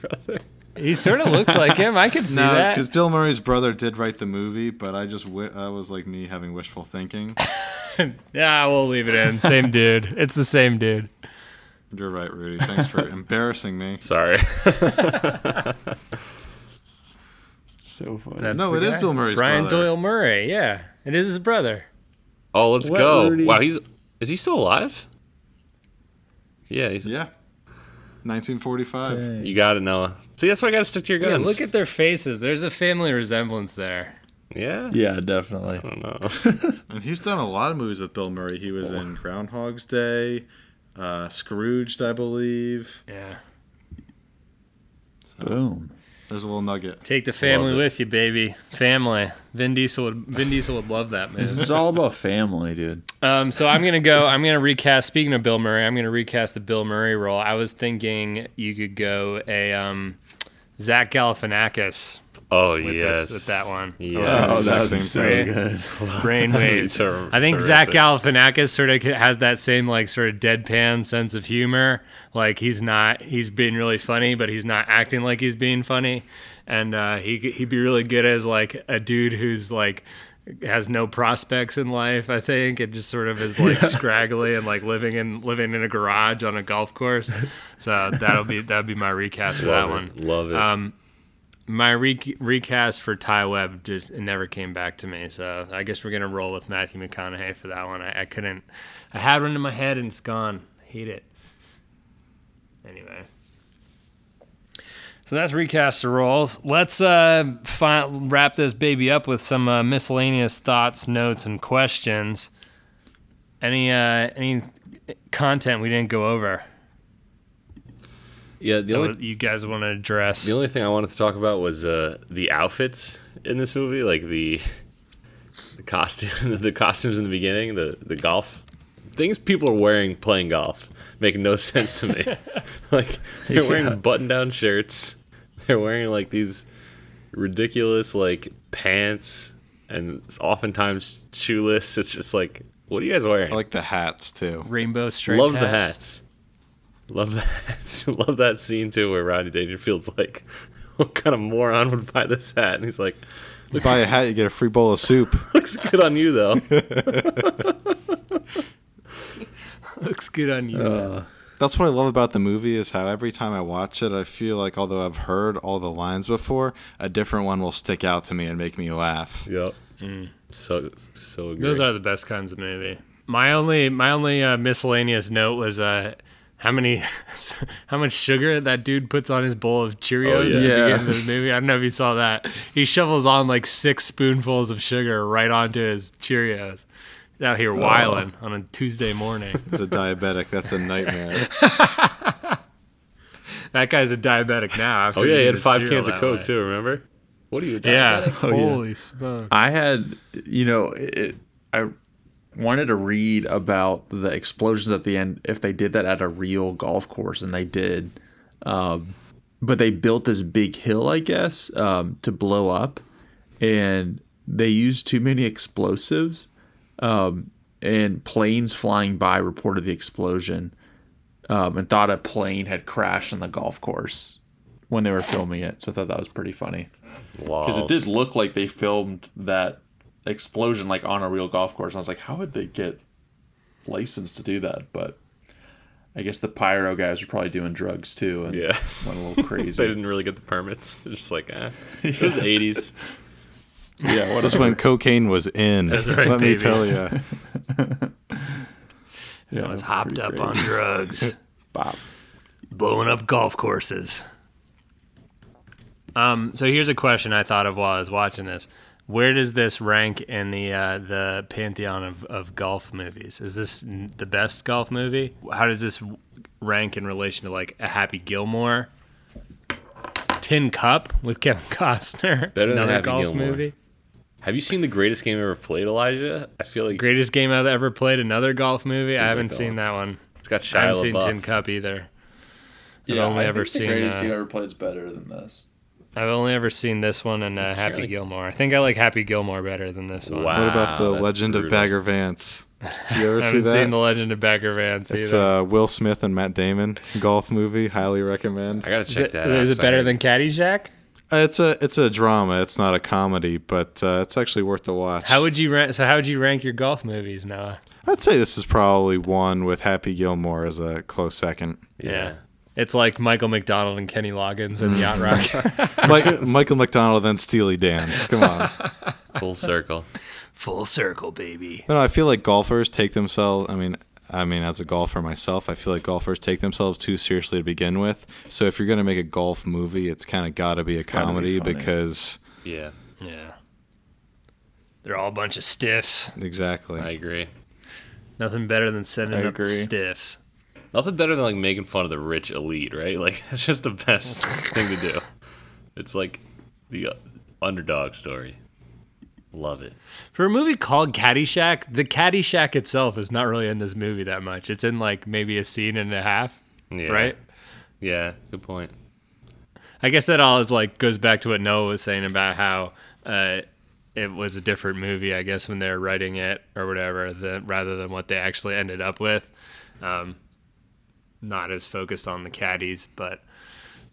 brother. He sort of looks like him. I could see that. No, because Bill Murray's brother did write the movie, but I just was like me having wishful thinking. Yeah, we'll leave it in. Same dude. It's the same dude. You're right, Rudy. Thanks for embarrassing me. Sorry. So funny. It is Bill Murray's brother. Brian Doyle Murray, yeah. It is his brother. Oh, let's go. Rudy? Wow, is he still alive? Yeah. 1945. Dang. You got it, Noah. See, that's why I got to stick to your guns. Yeah, look at their faces. There's a family resemblance there. Yeah? Yeah, definitely. I don't know. And he's done a lot of movies with Bill Murray. He was in Groundhog's Day, Scrooged, I believe. Yeah. So. Boom. There's a little nugget. Take the family with you, baby. Family. Vin Diesel would love that, man. This is all about family, dude. So I'm gonna recast. Speaking of Bill Murray, I'm gonna recast the Bill Murray role. I was thinking you could go a Zach Galifianakis. Oh yes, with that one. Yeah. Oh, that's good. Brainwaves. I think terrific. Zach Galifianakis sort of has that same like sort of deadpan sense of humor. Like he's being really funny, but he's not acting like he's being funny. And he'd be really good as like a dude who's like has no prospects in life. I think it just sort of is like scraggly and like living in a garage on a golf course. So that'll be my recast for that one. Love it. My recast for Ty Webb it never came back to me, so I guess we're gonna roll with Matthew McConaughey for that one. I had one in my head and it's gone. I hate it. Anyway, so that's recast the roles. Let's wrap this baby up with some miscellaneous thoughts, notes, and questions. Any content we didn't go over? Yeah, you guys want to address. The only thing I wanted to talk about was the outfits in this movie, like the costumes in the beginning, the golf things people are wearing playing golf make no sense to me. Like they're wearing button-down shirts, they're wearing like these ridiculous like pants, and it's oftentimes shoeless. It's just like, what are you guys wearing? I like the hats too. Rainbow striped hats. Love the hats. Love that scene, too, where Rodney Dangerfield's like, what kind of moron would buy this hat? And he's like... You buy a hat, you get a free bowl of soup. Looks good on you, though. Looks good on you. That's what I love about the movie is how every time I watch it, I feel like, although I've heard all the lines before, a different one will stick out to me and make me laugh. Yep. Mm. So great. Those are the best kinds of movie. My only miscellaneous note was... How much sugar that dude puts on his bowl of Cheerios at the beginning of the movie? I don't know if you saw that. He shovels on like 6 spoonfuls of sugar right onto his Cheerios. He's out here wilding on a Tuesday morning. He's a diabetic. That's a nightmare. That guy's a diabetic now. After he had 5 cans of Coke too. Remember? What are you? Diabetic? Yeah. Holy smokes! I had, I wanted to read about the explosions at the end, if they did that at a real golf course, and they did. But they built this big hill, I guess, to blow up, and they used too many explosives, and planes flying by reported the explosion, and thought a plane had crashed on the golf course when they were filming it. So I thought that was pretty funny. Because it did look like they filmed that explosion like on a real golf course, and I was like, how would they get licensed to do that? But I guess the pyro guys were probably doing drugs too and went a little crazy. They didn't really get the permits. They're just like, eh. It was the 80s. Yeah, what is when cocaine was in. That's right, let me tell you. Yeah, I was hopped up on drugs. Bop. Blowing up golf courses. So here's a question I thought of while I was watching this. Where does this rank in the pantheon of golf movies? Is this the best golf movie? How does this rank in relation to like a Happy Gilmore, Tin Cup with Kevin Costner? Better than Happy golf Gilmore. Movie. Have you seen The Greatest Game Ever Played, Elijah? I feel like Greatest Game I've Ever Played, another golf movie. I haven't seen that one. It's got Shia LaBeouf. I haven't seen Tin Cup either. I've only ever seen The Greatest Game Ever Played is better than this. I've only ever seen this one and Happy Gilmore. I think I like Happy Gilmore better than this one. Wow, what about The Legend of Bagger Vance? You ever see that? I haven't seen The Legend of Bagger Vance either. It's Will Smith and Matt Damon golf movie. Highly recommend. I gotta check that out. Is it better than Caddyshack? It's a drama. It's not a comedy, but it's actually worth the watch. How would you rank your golf movies, Noah? I'd say this is probably one with Happy Gilmore as a close second. Yeah. It's like Michael McDonald and Kenny Loggins and Yacht Rock. Michael McDonald and Steely Dan. Come on. Full circle. Full circle, baby. No, I feel like golfers take themselves, I mean, as a golfer myself, I feel like golfers take themselves too seriously to begin with. So if you're going to make a golf movie, it's kind of got to be a comedy because... Yeah. Yeah. They're all a bunch of stiffs. Exactly. I agree. Nothing better than setting up stiffs. Nothing better than like making fun of the rich elite, right? Like that's just the best thing to do. It's like the underdog story. Love it. For a movie called Caddyshack, the Caddyshack itself is not really in this movie that much. It's in like maybe a scene and a half, right? Yeah, good point. I guess that all is like goes back to what Noah was saying about how it was a different movie, I guess, when they were writing it or whatever, rather than what they actually ended up with. Not as focused on the caddies, but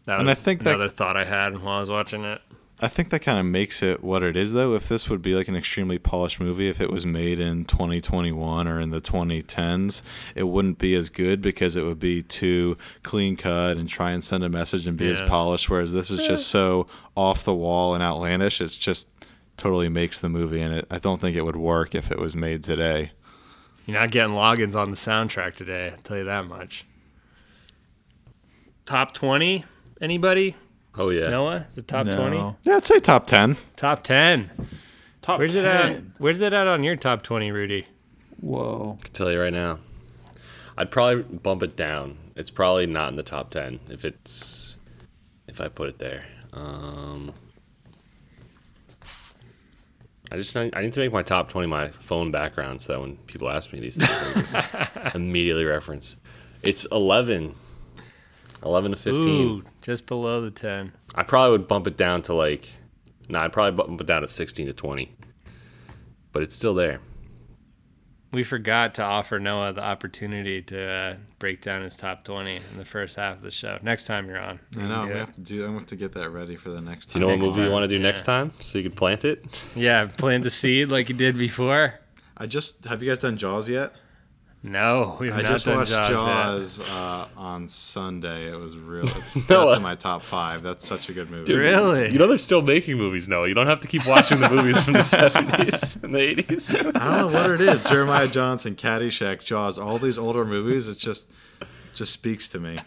that was another thought I had while I was watching it. I think that kind of makes it what it is, though. If this would be like an extremely polished movie, if it was made in 2021 or in the 2010s, it wouldn't be as good because it would be too clean cut and try and send a message and be as polished, whereas this is just so off the wall and outlandish. It's just totally makes the movie, and I don't think it would work if it was made today. You're not getting Loggins on the soundtrack today, I'll tell you that much. Top 20? Anybody? Oh, yeah. Noah? Is it top 20? Yeah, I'd say top 10. Top 10. Where's it at on your top 20, Rudy? Whoa. I can tell you right now. I'd probably bump it down. It's probably not in the top 10 if I put it there. I need to make my top 20 my phone background so that when people ask me these things, I just immediately reference. It's 11 to 15. Ooh, just below the 10. I probably would bump it down to I'd probably bump it down to 16 to 20. But it's still there. We forgot to offer Noah the opportunity to break down his top 20 in the first half of the show. Next time you're on. I know. I'm going to have to do that. I'm going to have to get that ready for the next time. Do you know what movie you want to do next time? So you could plant it? Yeah, plant the seed like you did before. Have you guys done Jaws yet? No, we've not done Jaws. I just watched Jaws on Sunday. It was that's in my top 5. That's such a good movie. Dude, really? You know they're still making movies now. You don't have to keep watching the movies from the 70s and the 80s. I don't know what it is. Jeremiah Johnson, Caddyshack, Jaws, all these older movies. It just speaks to me.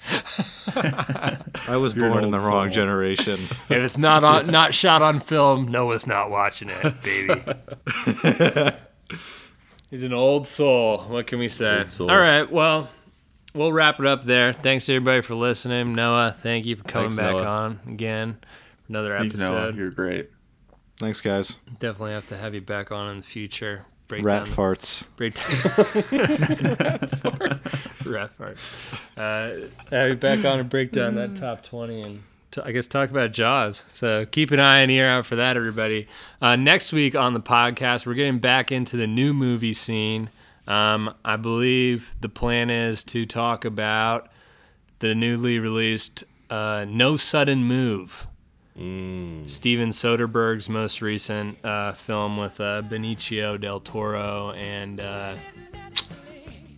I was born in the wrong generation. If it's not shot on film, Noah's not watching it, baby. He's an old soul. What can we say? All right, well, we'll wrap it up there. Thanks, everybody, for listening. Noah, thank you for coming back on again for another episode. Thanks, Noah. You're great. Thanks, guys. Definitely have to have you back on in the future. Rat farts. Have you back on and break down that top 20 and... I guess talk about Jaws. So keep an eye and ear out for that, everybody. Next week on the podcast, we're getting back into the new movie scene. I believe the plan is to talk about the newly released No Sudden Move, Steven Soderbergh's most recent film with Benicio del Toro and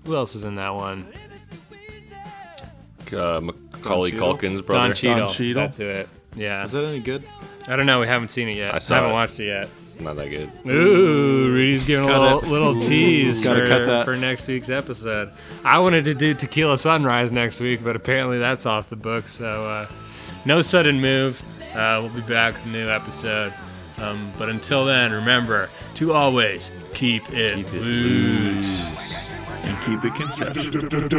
who else is in that one? Macaulay Culkin's brother. Don Cheadle. That's it. Yeah. Is that any good? I don't know. We haven't seen it yet. I haven't watched it yet. It's not that good. Ooh, Rudy's giving a little tease for next week's episode. I wanted to do Tequila Sunrise next week, but apparently that's off the books. So no sudden move. We'll be back with a new episode. But until then, remember to always keep it loose. And keep it consistent.